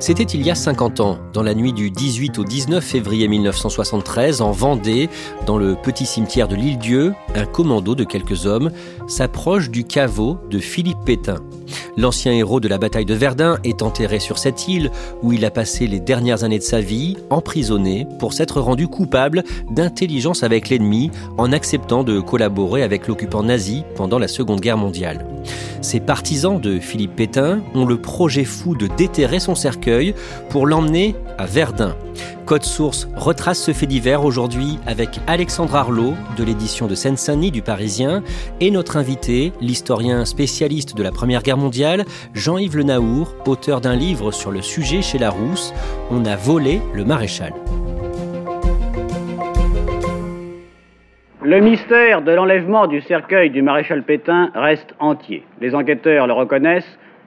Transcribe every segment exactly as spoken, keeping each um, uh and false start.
C'était il y a cinquante ans, dans la nuit du dix-huit au dix-neuf février mille neuf cent soixante-treize, en Vendée, dans le petit cimetière de l'Île-Dieu, un commando de quelques hommes s'approche du caveau de Philippe Pétain. L'ancien héros de la bataille de Verdun est enterré sur cette île où il a passé les dernières années de sa vie, emprisonné, pour s'être rendu coupable d'intelligence avec l'ennemi en acceptant de collaborer avec l'occupant nazi pendant la Seconde Guerre mondiale. Ses partisans de Philippe Pétain ont le projet fou de déterrer son cercueil pour l'emmener à Verdun. Code Source retrace ce fait divers aujourd'hui avec Alexandre Arlot de l'édition de Seine-Saint-Denis du Parisien et notre invité, l'historien spécialiste de la Première Guerre mondiale, Jean-Yves Le Naour, auteur d'un livre sur le sujet chez Larousse, « On a volé le maréchal ». Le mystère de l'enlèvement du cercueil du maréchal Pétain reste entier. Les enquêteurs le reconnaissent.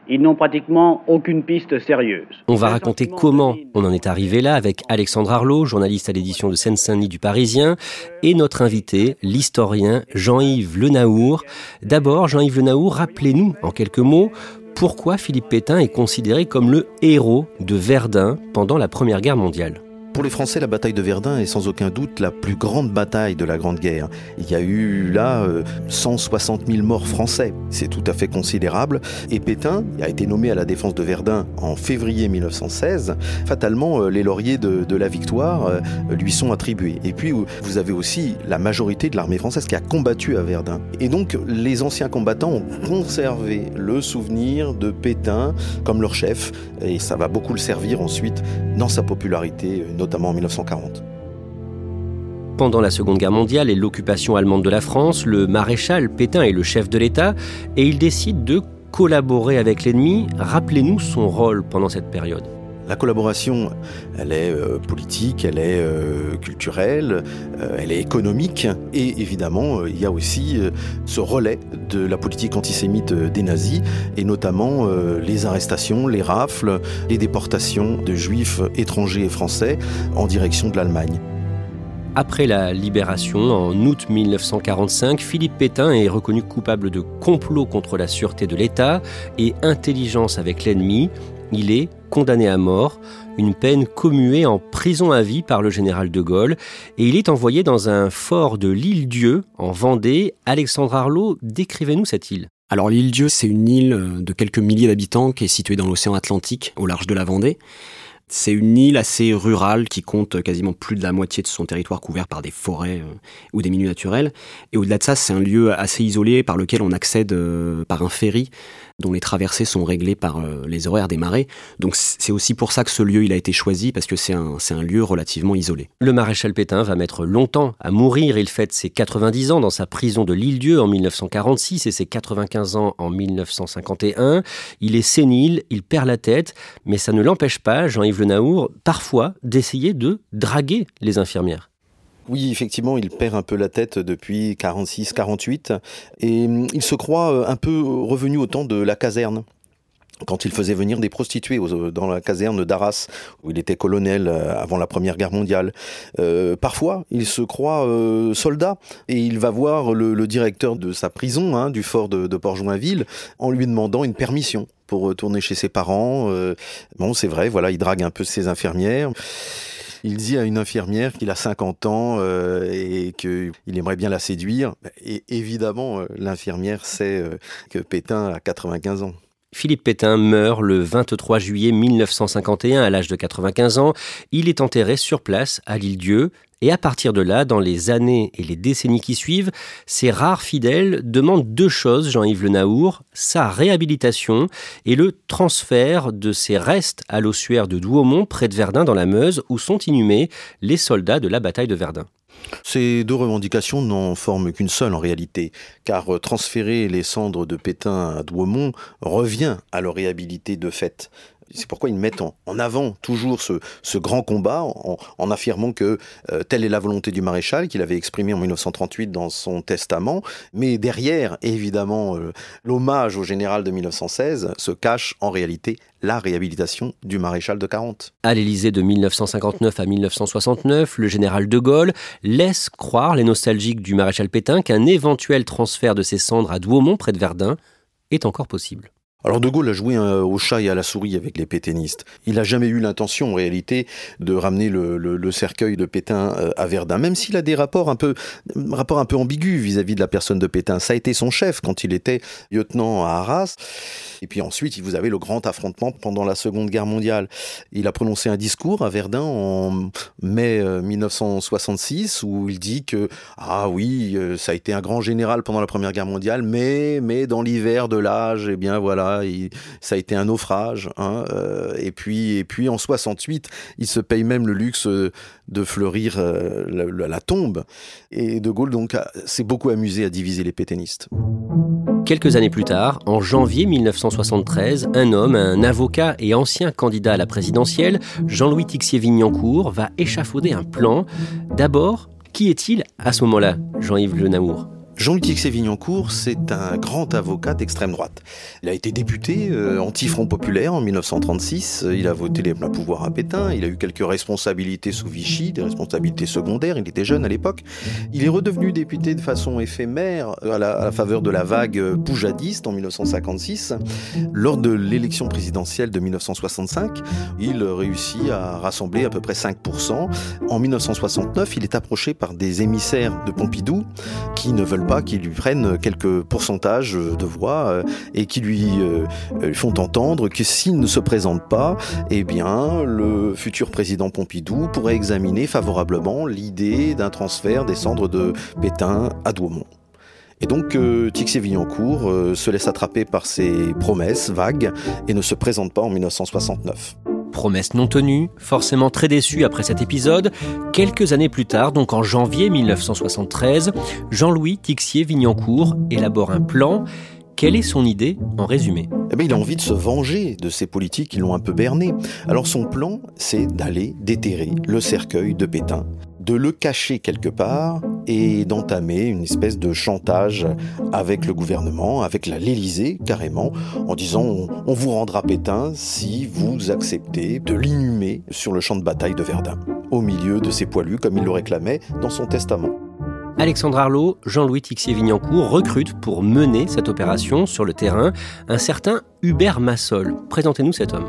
Ils n'ont pratiquement aucune piste sérieuse. On va raconter comment on en est arrivé là avec Alexandre Arlot, journaliste à l'édition de Seine-Saint-Denis du Parisien, et notre invité, l'historien Jean-Yves Le Naour. D'abord, Jean-Yves Le Naour, rappelez-nous en quelques mots pourquoi Philippe Pétain est considéré comme le héros de Verdun pendant la Première Guerre mondiale. Pour les Français, la bataille de Verdun est sans aucun doute la plus grande bataille de la Grande Guerre. Il y a eu là euh, cent soixante mille morts français. C'est tout à fait considérable. Et Pétain a été nommé à la défense de Verdun en février mille neuf cent seize. Fatalement, euh, les lauriers de, de la victoire euh, lui sont attribués. Et puis, vous avez aussi la majorité de l'armée française qui a combattu à Verdun. Et donc, les anciens combattants ont conservé le souvenir de Pétain comme leur chef. Et ça va beaucoup le servir ensuite dans sa popularité, notamment en mille neuf cent quarante. Pendant la Seconde Guerre mondiale et l'occupation allemande de la France, le maréchal Pétain est le chef de l'État et il décide de collaborer avec l'ennemi. Rappelez-nous son rôle pendant cette période. La collaboration, elle est euh, politique, elle est euh, culturelle, euh, elle est économique et évidemment, euh, il y a aussi euh, ce relais de la politique antisémite des nazis et notamment euh, les arrestations, les rafles, les déportations de juifs étrangers et français en direction de l'Allemagne. Après la libération, en août mille neuf cent quarante-cinq, Philippe Pétain est reconnu coupable de complot contre la sûreté de l'État et intelligence avec l'ennemi. Il est condamné à mort, une peine commuée en prison à vie par le général de Gaulle, et il est envoyé dans un fort de l'Île-Dieu, en Vendée. Alexandre Arlot, décrivez-nous cette île. Alors l'Île-Dieu, c'est une île de quelques milliers d'habitants qui est située dans l'océan Atlantique, au large de la Vendée. C'est une île assez rurale qui compte quasiment plus de la moitié de son territoire couvert par des forêts euh, ou des milieux naturels. Et au-delà de ça, c'est un lieu assez isolé par lequel on accède euh, par un ferry dont les traversées sont réglées par euh, les horaires des marées. Donc c'est aussi pour ça que ce lieu il a été choisi, parce que c'est un, c'est un lieu relativement isolé. Le maréchal Pétain va mettre longtemps à mourir. Il fête ses quatre-vingt-dix ans dans sa prison de l'Île-Dieu en mille neuf cent quarante-six et ses quatre-vingt-quinze ans en mille neuf cent cinquante et un. Il est sénile, il perd la tête, mais ça ne l'empêche pas, Jean-Yves Le Naour, parfois d'essayer de draguer les infirmières. Oui, effectivement, il perd un peu la tête depuis quarante-six quarante-huit et il se croit un peu revenu au temps de la caserne, quand il faisait venir des prostituées dans la caserne d'Arras, où il était colonel avant la Première Guerre mondiale. Euh, parfois, il se croit euh, soldat, et il va voir le, le directeur de sa prison, hein, du fort de, de Port-Joinville, en lui demandant une permission pour retourner chez ses parents. Euh, bon, c'est vrai, voilà, il drague un peu ses infirmières. Il dit à une infirmière qu'il a cinquante ans euh, et qu'il aimerait bien la séduire. Et évidemment, l'infirmière sait que Pétain a quatre-vingt-quinze ans. Philippe Pétain meurt le vingt-trois juillet mille neuf cent cinquante et un à l'âge de quatre-vingt-quinze ans. Il est enterré sur place à l'Île-Dieu. Et à partir de là, dans les années et les décennies qui suivent, ces rares fidèles demandent deux choses, Jean-Yves Le Naour, sa réhabilitation et le transfert de ses restes à l'ossuaire de Douaumont, près de Verdun, dans la Meuse, où sont inhumés les soldats de la bataille de Verdun. Ces deux revendications n'en forment qu'une seule en réalité, car transférer les cendres de Pétain à Douaumont revient à leur réhabilité de fait. C'est pourquoi ils mettent en avant toujours ce, ce grand combat en, en affirmant que euh, telle est la volonté du maréchal qu'il avait exprimée en mille neuf cent trente-huit dans son testament. Mais derrière, évidemment, euh, l'hommage au général de mille neuf cent seize se cache en réalité la réhabilitation du maréchal de quarante. À l'Élysée de mille neuf cent cinquante-neuf à mille neuf cent soixante-neuf, le général de Gaulle laisse croire les nostalgiques du maréchal Pétain qu'un éventuel transfert de ses cendres à Douaumont, près de Verdun, est encore possible. Alors de Gaulle a joué au chat et à la souris avec les pétainistes. Il n'a jamais eu l'intention en réalité de ramener le, le, le cercueil de Pétain à Verdun, même s'il a des rapports un peu, rapports un peu ambigus vis-à-vis de la personne de Pétain. Ça a été son chef quand il était lieutenant à Arras. Et puis ensuite, vous avez le grand affrontement pendant la Seconde Guerre mondiale. Il a prononcé un discours à Verdun en mai mille neuf cent soixante-six où il dit que « Ah oui, ça a été un grand général pendant la Première Guerre mondiale, mais, mais dans l'hiver de l'âge, eh bien voilà. » Ça a été un naufrage. Hein. Et, puis, et puis en soixante-huit, il se paye même le luxe de fleurir la, la, la tombe. Et de Gaulle donc a, s'est beaucoup amusé à diviser les pétainistes. Quelques années plus tard, en janvier mille neuf cent soixante-treize, un homme, un avocat et ancien candidat à la présidentielle, Jean-Louis Tixier-Vignancour, va échafauder un plan. D'abord, qui est-il à ce moment-là, Jean-Yves Le Naour ? Jean-Louis Tixier-Vignancour, c'est un grand avocat d'extrême droite. Il a été député euh, anti-Front populaire en mille neuf cent trente-six. Il a voté les pleins pouvoirs à Pétain. Il a eu quelques responsabilités sous Vichy, des responsabilités secondaires. Il était jeune à l'époque. Il est redevenu député de façon éphémère à la, à la faveur de la vague poujadiste en mille neuf cent cinquante-six. Lors de l'élection présidentielle de mille neuf cent soixante-cinq, il réussit à rassembler à peu près cinq pour cent. En mille neuf cent soixante-neuf, il est approché par des émissaires de Pompidou qui ne veulent pas qu'ils lui prennent quelques pourcentages de voix et qui lui font entendre que s'il ne se présente pas, eh bien, le futur président Pompidou pourrait examiner favorablement l'idée d'un transfert des cendres de Pétain à Douaumont. Et donc, euh, Tixier-Vignancour euh, se laisse attraper par ses promesses vagues et ne se présente pas en mille neuf cent soixante-neuf. Promesse non tenue, forcément très déçu après cet épisode. Quelques années plus tard, donc en janvier mille neuf cent soixante-treize, Jean-Louis Tixier-Vignancourt élabore un plan. Quelle est son idée en résumé ? Eh bien, il a envie de se venger de ces politiques qui l'ont un peu berné. Alors son plan, c'est d'aller déterrer le cercueil de Pétain, de le cacher quelque part et d'entamer une espèce de chantage avec le gouvernement, avec l'Élysée carrément, en disant « on vous rendra Pétain si vous acceptez de l'inhumer sur le champ de bataille de Verdun », au milieu de ses poilus comme il le réclamait dans son testament. Alexandre Arlot, Jean-Louis Tixier-Vignancourt recrutent pour mener cette opération sur le terrain un certain Hubert Massol. Présentez-nous cet homme.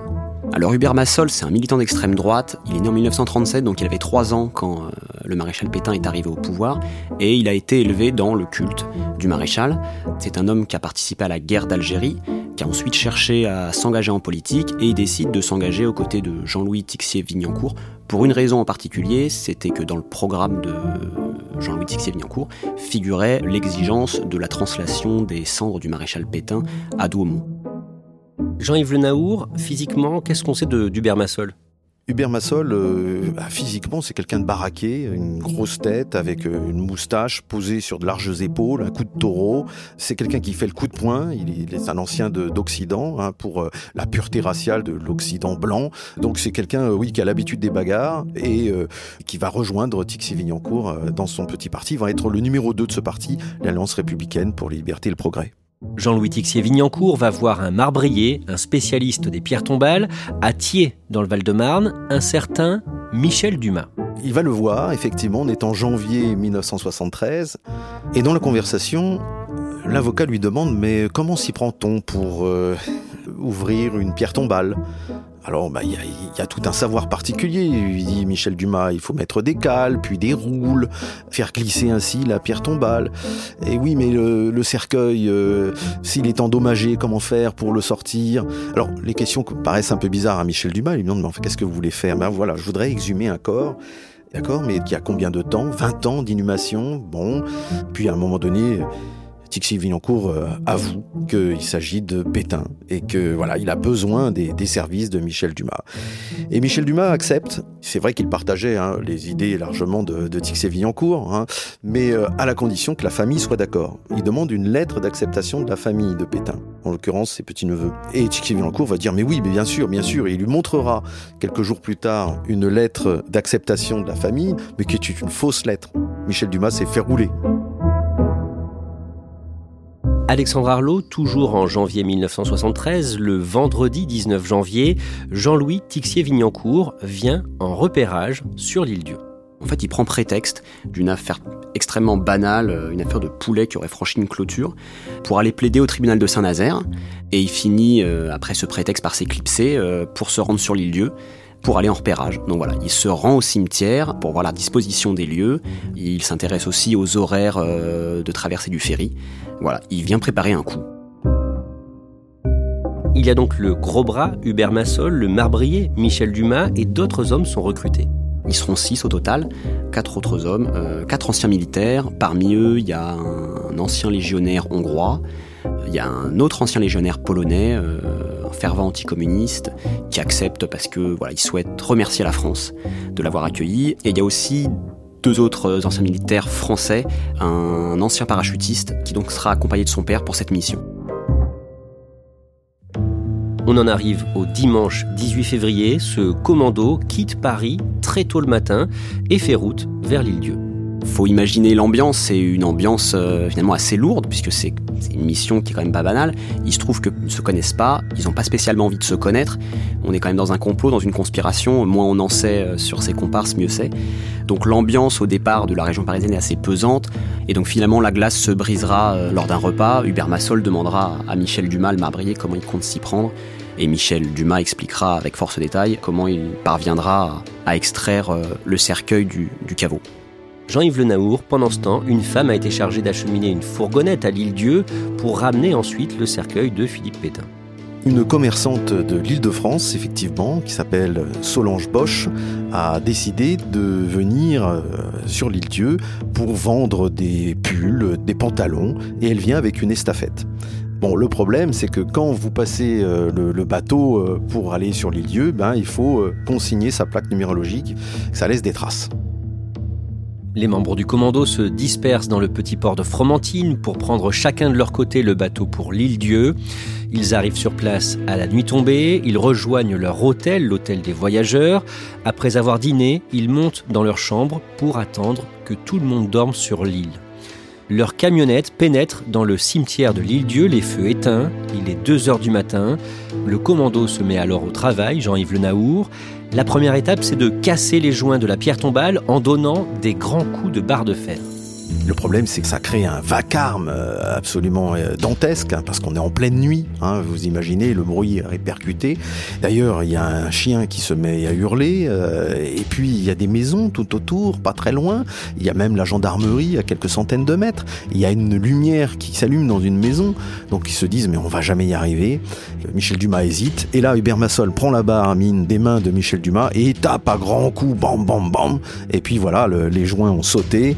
Alors Hubert Massol, c'est un militant d'extrême droite, il est né en mille neuf cent trente-sept, donc il avait trois ans quand euh, le maréchal Pétain est arrivé au pouvoir, et il a été élevé dans le culte du maréchal. C'est un homme qui a participé à la guerre d'Algérie, qui a ensuite cherché à s'engager en politique, et il décide de s'engager aux côtés de Jean-Louis Tixier-Vignancourt, pour une raison en particulier, c'était que dans le programme de Jean-Louis Tixier-Vignancourt figurait l'exigence de la translation des cendres du maréchal Pétain à Douaumont. Jean-Yves Le Naour, physiquement, qu'est-ce qu'on sait de, d'Hubert Massol ? Hubert Massol, euh, bah, physiquement, c'est quelqu'un de baraqué, une grosse tête avec une moustache posée sur de larges épaules, un coup de taureau. C'est quelqu'un qui fait le coup de poing. Il, il est un ancien de, d'Occident hein, pour euh, la pureté raciale de l'Occident blanc. Donc c'est quelqu'un, euh, oui, qui a l'habitude des bagarres et euh, qui va rejoindre Tixier-Vignancourt euh, dans son petit parti. Il va être le numéro deux de ce parti, l'Alliance républicaine pour les libertés et le progrès. Jean-Louis Tixier-Vignancourt va voir un marbrier, un spécialiste des pierres tombales, à Thiers, dans le Val-de-Marne, un certain Michel Dumas. Il va le voir, effectivement, on est en janvier mille neuf cent soixante-treize, et dans la conversation, l'avocat lui demande « Mais comment s'y prend-on pour euh, ouvrir une pierre tombale ?» Alors, bah, y, a, y a tout un savoir particulier, il dit Michel Dumas. Il faut mettre des cales, puis des roules, faire glisser ainsi la pierre tombale. Et oui, mais le, le cercueil, euh, s'il est endommagé, comment faire pour le sortir ? Alors, les questions paraissent un peu bizarres à Michel Dumas. Il lui demande, mais enfin, qu'est-ce que vous voulez faire ? Ben voilà, je voudrais exhumer un corps. D'accord, mais il y a combien de temps ? vingt ans d'inhumation ? Bon, puis à un moment donné... Tixier-Vignancour avoue qu'il s'agit de Pétain et que voilà, il a besoin des, des services de Michel Dumas. Et Michel Dumas accepte. C'est vrai qu'il partageait hein, les idées largement de, de Tixier-Vignancour, hein, mais euh, à la condition que la famille soit d'accord. Il demande une lettre d'acceptation de la famille de Pétain, en l'occurrence ses petits-neveux. Et Tixier-Vignancour va dire « mais oui, mais bien sûr, bien sûr ». Et il lui montrera quelques jours plus tard une lettre d'acceptation de la famille, mais qui est une fausse lettre. Michel Dumas s'est fait rouler. Alexandre Arlot, toujours en janvier mille neuf cent soixante-treize, le vendredi dix-neuf janvier, Jean-Louis Tixier-Vignancour vient en repérage sur l'Île-Dieu. En fait, il prend prétexte d'une affaire extrêmement banale, une affaire de poulet qui aurait franchi une clôture, pour aller plaider au tribunal de Saint-Nazaire. Et il finit, euh, après ce prétexte, par s'éclipser euh, pour se rendre sur l'Île-Dieu, pour aller en repérage. Donc voilà, il se rend au cimetière pour voir la disposition des lieux. Il s'intéresse aussi aux horaires de traversée du ferry. Voilà, il vient préparer un coup. Il y a donc le gros bras, Hubert Massol, le marbrier, Michel Dumas, et d'autres hommes sont recrutés. Ils seront six au total, quatre autres hommes, euh, quatre anciens militaires. Parmi eux, il y a un ancien légionnaire hongrois, il y a un autre ancien légionnaire polonais, euh, un fervent anticommuniste, qui accepte parce que voilà, il souhaite remercier la France de l'avoir accueilli. Et il y a aussi deux autres anciens militaires français, un ancien parachutiste, qui donc sera accompagné de son père pour cette mission. On en arrive au dimanche dix-huit février, ce commando quitte Paris très tôt le matin et fait route vers l'Île-Dieu. Faut imaginer l'ambiance, c'est une ambiance euh, finalement assez lourde puisque c'est, c'est une mission qui est quand même pas banale. Il se trouve qu'ils ne se connaissent pas, ils n'ont pas spécialement envie de se connaître. On est quand même dans un complot, dans une conspiration, moins on en sait sur ses comparses, mieux c'est. Donc l'ambiance au départ de la région parisienne est assez pesante et donc finalement la glace se brisera lors d'un repas. Hubert Massol demandera à Michel Dumas, le marbrier, comment il compte s'y prendre. Et Michel Dumas expliquera avec force détail comment il parviendra à extraire le cercueil du, du caveau. Jean-Yves Le Naour, pendant ce temps, une femme a été chargée d'acheminer une fourgonnette à l'Île-Dieu pour ramener ensuite le cercueil de Philippe Pétain. Une commerçante de l'Île-de-France, effectivement, qui s'appelle Solange Bosch, a décidé de venir sur l'Île-Dieu pour vendre des pulls, des pantalons, et elle vient avec une estafette. Bon, le problème, c'est que quand vous passez euh, le, le bateau euh, pour aller sur l'Île-Dieu, ben, il faut euh, consigner sa plaque numérologique, ça laisse des traces. Les membres du commando se dispersent dans le petit port de Fromentine pour prendre chacun de leur côté le bateau pour l'Île-Dieu. Ils arrivent sur place à la nuit tombée, ils rejoignent leur hôtel, l'hôtel des voyageurs. Après avoir dîné, ils montent dans leur chambre pour attendre que tout le monde dorme sur l'île. Leur camionnette pénètre dans le cimetière de l'Île-Dieu, les feux éteints. Il est deux heures du matin. Le commando se met alors au travail, Jean-Yves Le Naour. La première étape, c'est de casser les joints de la pierre tombale en donnant des grands coups de barre de fer. Le problème, c'est que ça crée un vacarme absolument dantesque, hein, parce qu'on est en pleine nuit, hein, vous imaginez, le bruit répercuté. D'ailleurs, il y a un chien qui se met à hurler, euh, et puis il y a des maisons tout autour, pas très loin. Il y a même la gendarmerie à quelques centaines de mètres. Il y a une lumière qui s'allume dans une maison, donc ils se disent « mais on va jamais y arriver ». Michel Dumas hésite, et là, Hubert Massol prend la barre à mine des mains de Michel Dumas et tape à grands coups, bam, bam, bam. Et puis voilà, le, les joints ont sauté.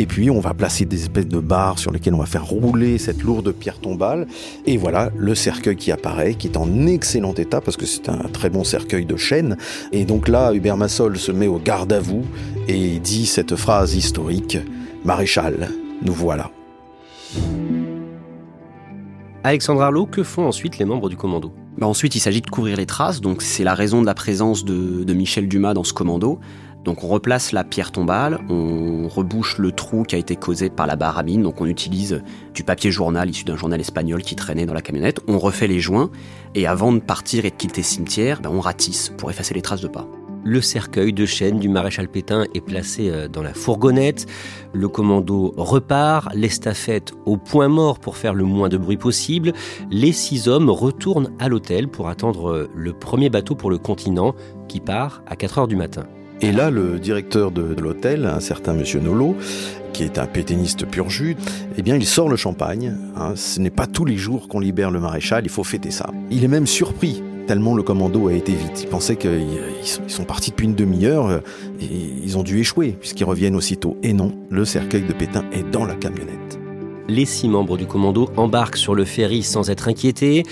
Et puis, on va placer des espèces de barres sur lesquelles on va faire rouler cette lourde pierre tombale. Et voilà, le cercueil qui apparaît, qui est en excellent état, parce que c'est un très bon cercueil de chêne. Et donc là, Hubert Massol se met au garde-à-vous et dit cette phrase historique, « Maréchal, nous voilà ». Alexandre Arlot, que font ensuite les membres du commando ? Bah ensuite, il s'agit de couvrir les traces, donc c'est la raison de la présence de, de Michel Dumas dans ce commando. Donc on replace la pierre tombale, on rebouche le trou qui a été causé par la barre à mine, donc on utilise du papier journal issu d'un journal espagnol qui traînait dans la camionnette, on refait les joints, et avant de partir et de quitter le cimetière, ben on ratisse pour effacer les traces de pas. Le cercueil de chêne du maréchal Pétain est placé dans la fourgonnette. Le commando repart, l'estafette au point mort pour faire le moins de bruit possible. Les six hommes retournent à l'hôtel pour attendre le premier bateau pour le continent qui part à quatre heures du matin. Et là, le directeur de l'hôtel, un certain monsieur Nolot, qui est un pétainiste pur jus, eh bien, il sort le champagne. Hein, ce n'est pas tous les jours qu'on libère le maréchal, il faut fêter ça. Il est même surpris, tellement le commando a été vite. Il pensait qu'ils sont partis depuis une demi-heure, et ils ont dû échouer, puisqu'ils reviennent aussitôt. Et non, le cercueil de Pétain est dans la camionnette. Les six membres du commando embarquent sur le ferry sans être inquiétés.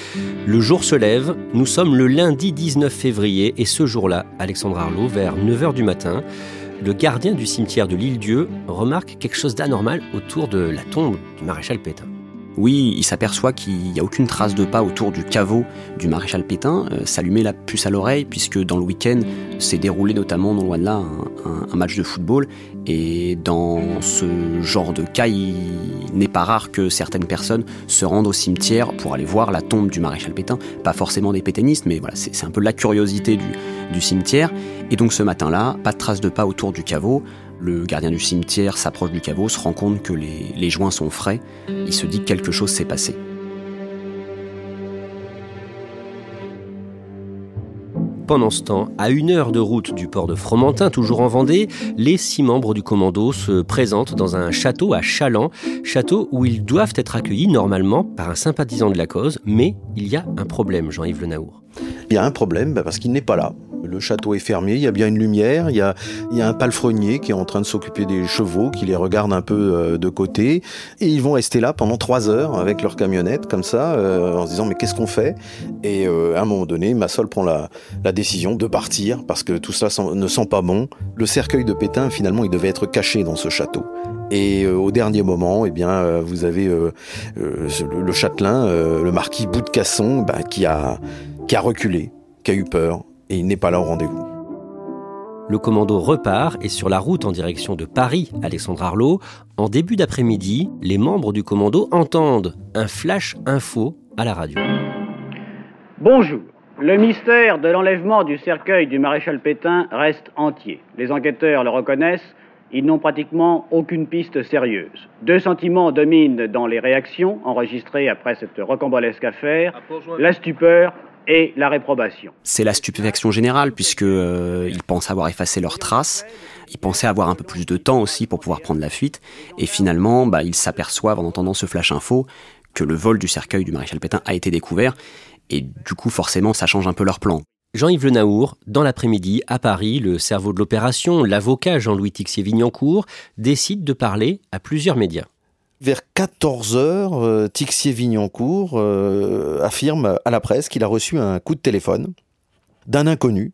Le jour se lève, nous sommes le lundi dix-neuf février, et ce jour-là, Alexandre Arlot, vers neuf heures du matin, le gardien du cimetière de l'Île-Dieu remarque quelque chose d'anormal autour de la tombe du maréchal Pétain. Oui, il s'aperçoit qu'il n'y a aucune trace de pas autour du caveau du maréchal Pétain. Euh, ça lui met la puce à l'oreille, puisque dans le week-end s'est déroulé notamment, non loin de là, un, un, un match de football. Et dans ce genre de cas, il n'est pas rare que certaines personnes se rendent au cimetière pour aller voir la tombe du maréchal Pétain. Pas forcément des pétainistes, mais voilà, c'est, c'est un peu la curiosité du, du cimetière. Et donc ce matin-là, pas de trace de pas autour du caveau. Le gardien du cimetière s'approche du caveau, se rend compte que les, les joints sont frais. Il se dit que quelque chose s'est passé. Pendant ce temps, à une heure de route du port de Fromentine, toujours en Vendée, les six membres du commando se présentent dans un château à Challans, château où ils doivent être accueillis normalement par un sympathisant de la cause. Mais il y a un problème, Jean-Yves Le Naour. Il y a un problème parce qu'il n'est pas là. Le château est fermé, il y a bien une lumière, il y a, il y a un palefrenier qui est en train de s'occuper des chevaux, qui les regarde un peu de côté. Et ils vont rester là pendant trois heures avec leur camionnette, comme ça, euh, en se disant « mais qu'est-ce qu'on fait ?» Et euh, à un moment donné, Massol prend la, la décision de partir, parce que tout cela ne sent pas bon. Le cercueil de Pétain, finalement, il devait être caché dans ce château. Et euh, au dernier moment, eh bien, euh, vous avez euh, euh, le, le châtelain, euh, le marquis Boutcasson, bah, qui, a, qui a reculé, qui a eu peur. Et il n'est pas là au rendez-vous. Le commando repart et sur la route en direction de Paris, Alexandre Arlot, en début d'après-midi, les membres du commando entendent un flash info à la radio. Bonjour. Le mystère de l'enlèvement du cercueil du maréchal Pétain reste entier. Les enquêteurs le reconnaissent. Ils n'ont pratiquement aucune piste sérieuse. Deux sentiments dominent dans les réactions enregistrées après cette rocambolesque affaire. La stupeur et la réprobation. C'est la stupéfaction générale, puisque euh, ils pensent avoir effacé leurs traces, ils pensaient avoir un peu plus de temps aussi pour pouvoir prendre la fuite, et finalement, bah, ils s'aperçoivent en entendant ce flash info que le vol du cercueil du maréchal Pétain a été découvert, et du coup, forcément, ça change un peu leur plan. Jean-Yves Le Naour, dans l'après-midi, à Paris, le cerveau de l'opération, l'avocat Jean-Louis Tixier-Vignancour, décide de parler à plusieurs médias. Vers quatorze heures, Tixier-Vignancourt affirme à la presse qu'il a reçu un coup de téléphone d'un inconnu,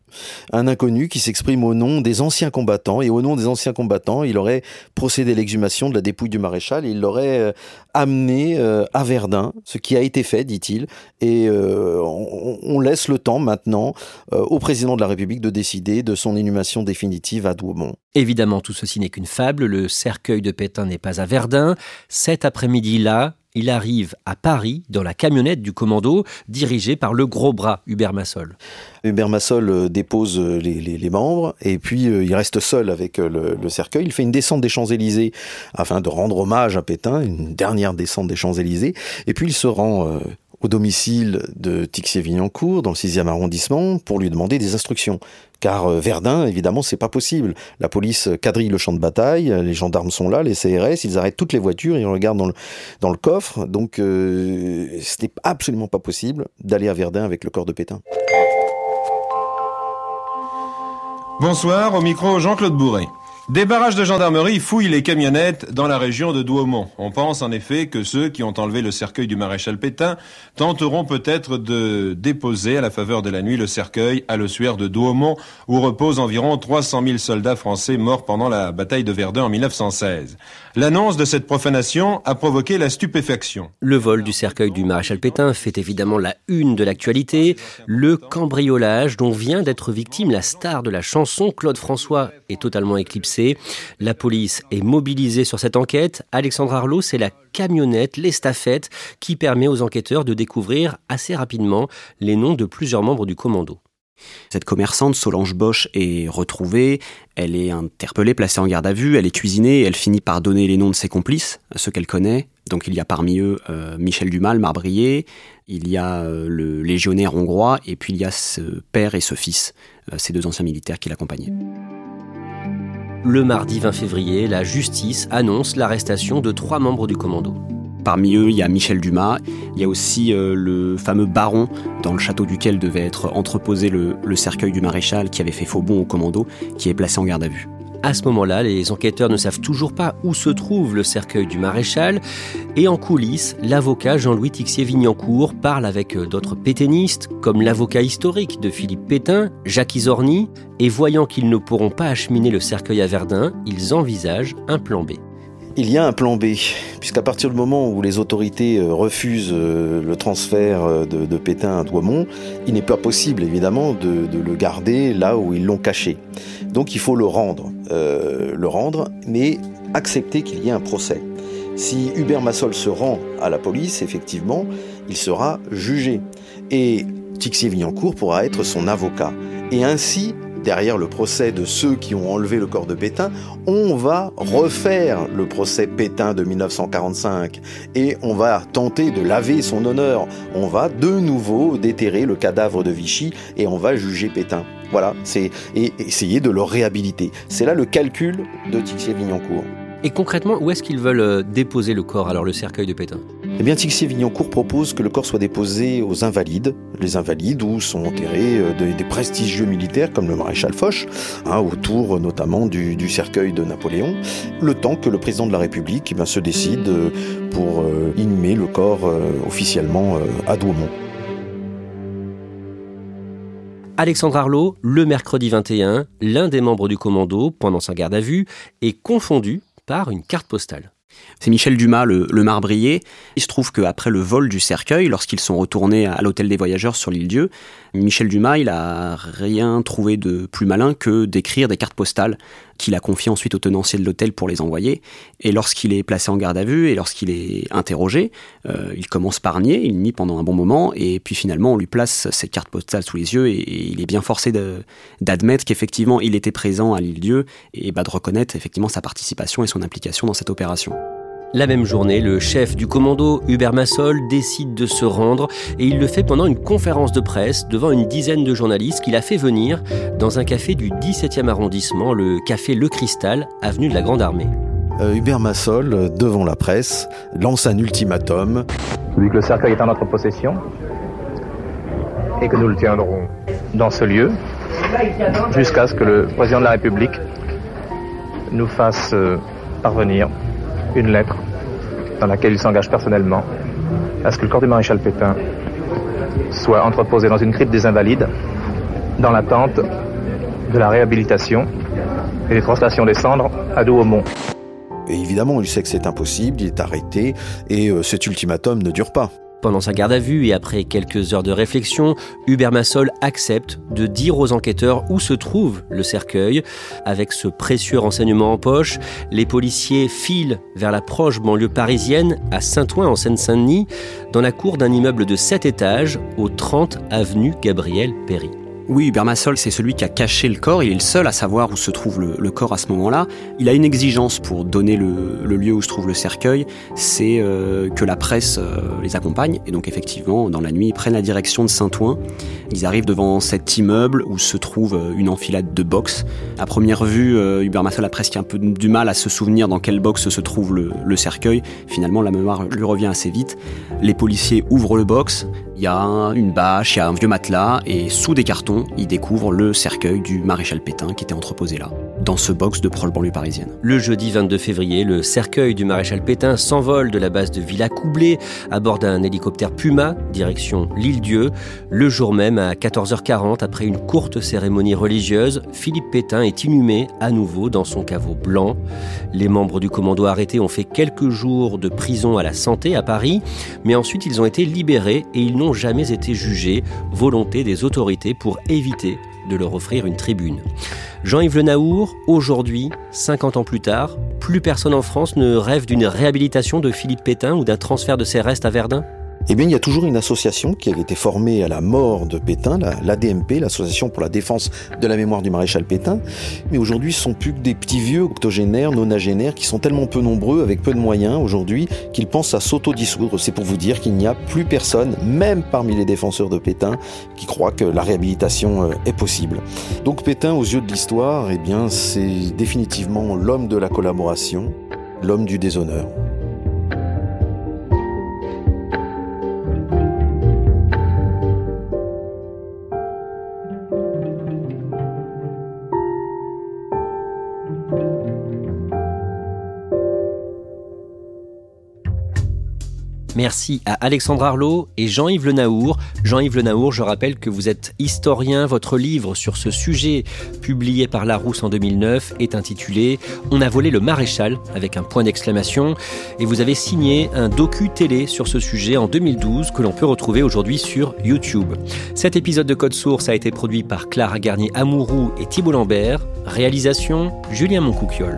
un inconnu qui s'exprime au nom des anciens combattants, et au nom des anciens combattants, il aurait procédé à l'exhumation de la dépouille du maréchal, et il l'aurait amené à Verdun, ce qui a été fait, dit-il, et on laisse le temps maintenant au président de la République de décider de son inhumation définitive à Douaumont. Évidemment, tout ceci n'est qu'une fable, le cercueil de Pétain n'est pas à Verdun, cet après-midi-là, il arrive à Paris dans la camionnette du commando dirigée par le gros bras Hubert Massol. Hubert Massol dépose les, les, les membres et puis euh, il reste seul avec le, le cercueil. Il fait une descente des Champs-Élysées afin de rendre hommage à Pétain, une dernière descente des Champs-Élysées. Et puis il se rend euh, au domicile de Tixier-Vignancourt dans le sixième arrondissement pour lui demander des instructions. Car Verdun, évidemment, c'est pas possible. La police quadrille le champ de bataille, les gendarmes sont là, les C R S, ils arrêtent toutes les voitures, ils regardent dans le, dans le coffre. Donc, euh, c'était absolument pas possible d'aller à Verdun avec le corps de Pétain. Bonsoir, au micro Jean-Claude Bourret. Des barrages de gendarmerie fouillent les camionnettes dans la région de Douaumont. On pense en effet que ceux qui ont enlevé le cercueil du maréchal Pétain tenteront peut-être de déposer à la faveur de la nuit le cercueil à l'ossuaire de Douaumont où reposent environ trois cent mille soldats français morts pendant la bataille de Verdun en mille neuf cent seize. L'annonce de cette profanation a provoqué la stupéfaction. Le vol du cercueil du maréchal Pétain fait évidemment la une de l'actualité. Le cambriolage dont vient d'être victime la star de la chanson Claude François est totalement éclipsé. La police est mobilisée sur cette enquête. Alexandre Arlot, c'est la camionnette, l'estafette, qui permet aux enquêteurs de découvrir assez rapidement les noms de plusieurs membres du commando. Cette commerçante, Solange Bosch, est retrouvée, elle est interpellée, placée en garde à vue, elle est cuisinée et elle finit par donner les noms de ses complices, ceux qu'elle connaît. Donc il y a parmi eux euh, Michel Dumas, le marbrier, il y a euh, le légionnaire hongrois et puis il y a ce père et ce fils, euh, ces deux anciens militaires qui l'accompagnaient. Le mardi vingt février, la justice annonce l'arrestation de trois membres du commando. Parmi eux, il y a Michel Dumas, il y a aussi euh, le fameux baron dans le château duquel devait être entreposé le, le cercueil du maréchal qui avait fait faux bond au commando, qui est placé en garde à vue. À ce moment-là, les enquêteurs ne savent toujours pas où se trouve le cercueil du maréchal. Et en coulisses, l'avocat Jean-Louis Tixier-Vignancour parle avec d'autres pétainistes, comme l'avocat historique de Philippe Pétain, Jacques Isorni. Et voyant qu'ils ne pourront pas acheminer le cercueil à Verdun, ils envisagent un plan B. Il y a un plan B, puisqu'à partir du moment où les autorités refusent le transfert de, de Pétain à Douaumont, il n'est pas possible, évidemment, de, de le garder là où ils l'ont caché. Donc il faut le rendre, euh, le rendre, mais accepter qu'il y ait un procès. Si Hubert Massol se rend à la police, effectivement, il sera jugé. Et Tixier-Vignancour pourra être son avocat. Et ainsi, derrière le procès de ceux qui ont enlevé le corps de Pétain, on va refaire le procès Pétain de mille neuf cent quarante-cinq et on va tenter de laver son honneur. On va de nouveau déterrer le cadavre de Vichy et on va juger Pétain. Voilà, c'est et essayer de le réhabiliter. C'est là le calcul de Tixier-Vignancour. Et concrètement, où est-ce qu'ils veulent déposer le corps, alors le cercueil de Pétain ? Eh bien, Tixier-Vignancour propose que le corps soit déposé aux Invalides, les Invalides où sont enterrés des, des prestigieux militaires comme le maréchal Foch, hein, autour notamment du, du cercueil de Napoléon, le temps que le président de la République eh bien, se décide pour euh, inhumer le corps euh, officiellement euh, à Douaumont. Alexandre Arlot, le mercredi vingt et un, l'un des membres du commando, pendant sa garde à vue, est confondu par une carte postale. C'est Michel Dumas, le, le marbrier. Il se trouve qu'après le vol du cercueil, lorsqu'ils sont retournés à l'hôtel des voyageurs sur l'Île-Dieu, Michel Dumas, il n'a rien trouvé de plus malin que d'écrire des cartes postales qu'il a confiées ensuite au tenancier de l'hôtel pour les envoyer. Et lorsqu'il est placé en garde à vue et lorsqu'il est interrogé, euh, il commence par nier, il nie pendant un bon moment et puis finalement on lui place cette carte postale sous les yeux et, et il est bien forcé de, d'admettre qu'effectivement il était présent à l'Île-Dieu et bah, de reconnaître effectivement sa participation et son implication dans cette opération. La même journée, le chef du commando, Hubert Massol, décide de se rendre et il le fait pendant une conférence de presse devant une dizaine de journalistes qu'il a fait venir dans un café du dix-septième arrondissement, le café Le Cristal, avenue de la Grande Armée. Euh, Hubert Massol, devant la presse, lance un ultimatum. Je dis que le cercueil est en notre possession et que nous le tiendrons dans ce lieu jusqu'à ce que le président de la République nous fasse parvenir une lettre dans laquelle il s'engage personnellement à ce que le corps du maréchal Pétain soit entreposé dans une crypte des Invalides dans l'attente de la réhabilitation et des translations des cendres à Douaumont. Et évidemment, il sait que c'est impossible, il est arrêté et euh, cet ultimatum ne dure pas. Pendant sa garde à vue et après quelques heures de réflexion, Hubert Massol accepte de dire aux enquêteurs où se trouve le cercueil. Avec ce précieux renseignement en poche, les policiers filent vers la proche banlieue parisienne, à Saint-Ouen, en Seine-Saint-Denis, dans la cour d'un immeuble de sept étages, au trente avenue Gabriel Péry. Oui, Hubert Massol, c'est celui qui a caché le corps. Il est le seul à savoir où se trouve le, le corps à ce moment-là. Il a une exigence pour donner le, le lieu où se trouve le cercueil, c'est euh, que la presse euh, les accompagne. Et donc effectivement, dans la nuit, ils prennent la direction de Saint-Ouen. Ils arrivent devant cet immeuble où se trouve une enfilade de box. À première vue, euh, Hubert Massol a presque un peu du mal à se souvenir dans quelle box se trouve le, le cercueil. Finalement, la mémoire lui revient assez vite. Les policiers ouvrent le box. Il y a une bâche, il y a un vieux matelas et sous des cartons, ils découvrent le cercueil du maréchal Pétain qui était entreposé là, dans ce box de proche banlieue parisienne. Le jeudi vingt-deux février, le cercueil du maréchal Pétain s'envole de la base de Villacoublay à bord d'un hélicoptère Puma, direction l'Île-Dieu. Le jour même, à quatorze heures quarante, après une courte cérémonie religieuse, Philippe Pétain est inhumé à nouveau dans son caveau blanc. Les membres du commando arrêtés ont fait quelques jours de prison à la Santé à Paris, mais ensuite ils ont été libérés et ils n'ont jamais été jugés, volonté des autorités pour éviter de leur offrir une tribune. Jean-Yves Le Naour, aujourd'hui, cinquante ans plus tard, plus personne en France ne rêve d'une réhabilitation de Philippe Pétain ou d'un transfert de ses restes à Verdun ? eh bien, il y a toujours une association qui avait été formée à la mort de Pétain, l'A D M P, l'Association pour la Défense de la Mémoire du Maréchal Pétain. Mais aujourd'hui, ce ne sont plus que des petits vieux, octogénaires, nonagénaires, qui sont tellement peu nombreux, avec peu de moyens aujourd'hui, qu'ils pensent à s'autodissoudre. C'est pour vous dire qu'il n'y a plus personne, même parmi les défenseurs de Pétain, qui croit que la réhabilitation est possible. Donc Pétain, aux yeux de l'histoire, eh bien, c'est définitivement l'homme de la collaboration, l'homme du déshonneur. Merci à Alexandre Arlot et Jean-Yves Le Naour. Jean-Yves Le Naour, je rappelle que vous êtes historien. Votre livre sur ce sujet, publié par Larousse en deux mille neuf, est intitulé « On a volé le maréchal » avec un point d'exclamation. Et vous avez signé un docu-télé sur ce sujet en deux mille douze que l'on peut retrouver aujourd'hui sur YouTube. Cet épisode de Code Source a été produit par Clara Garnier-Amouroux et Thibault Lambert. Réalisation, Julien Moncouquiol.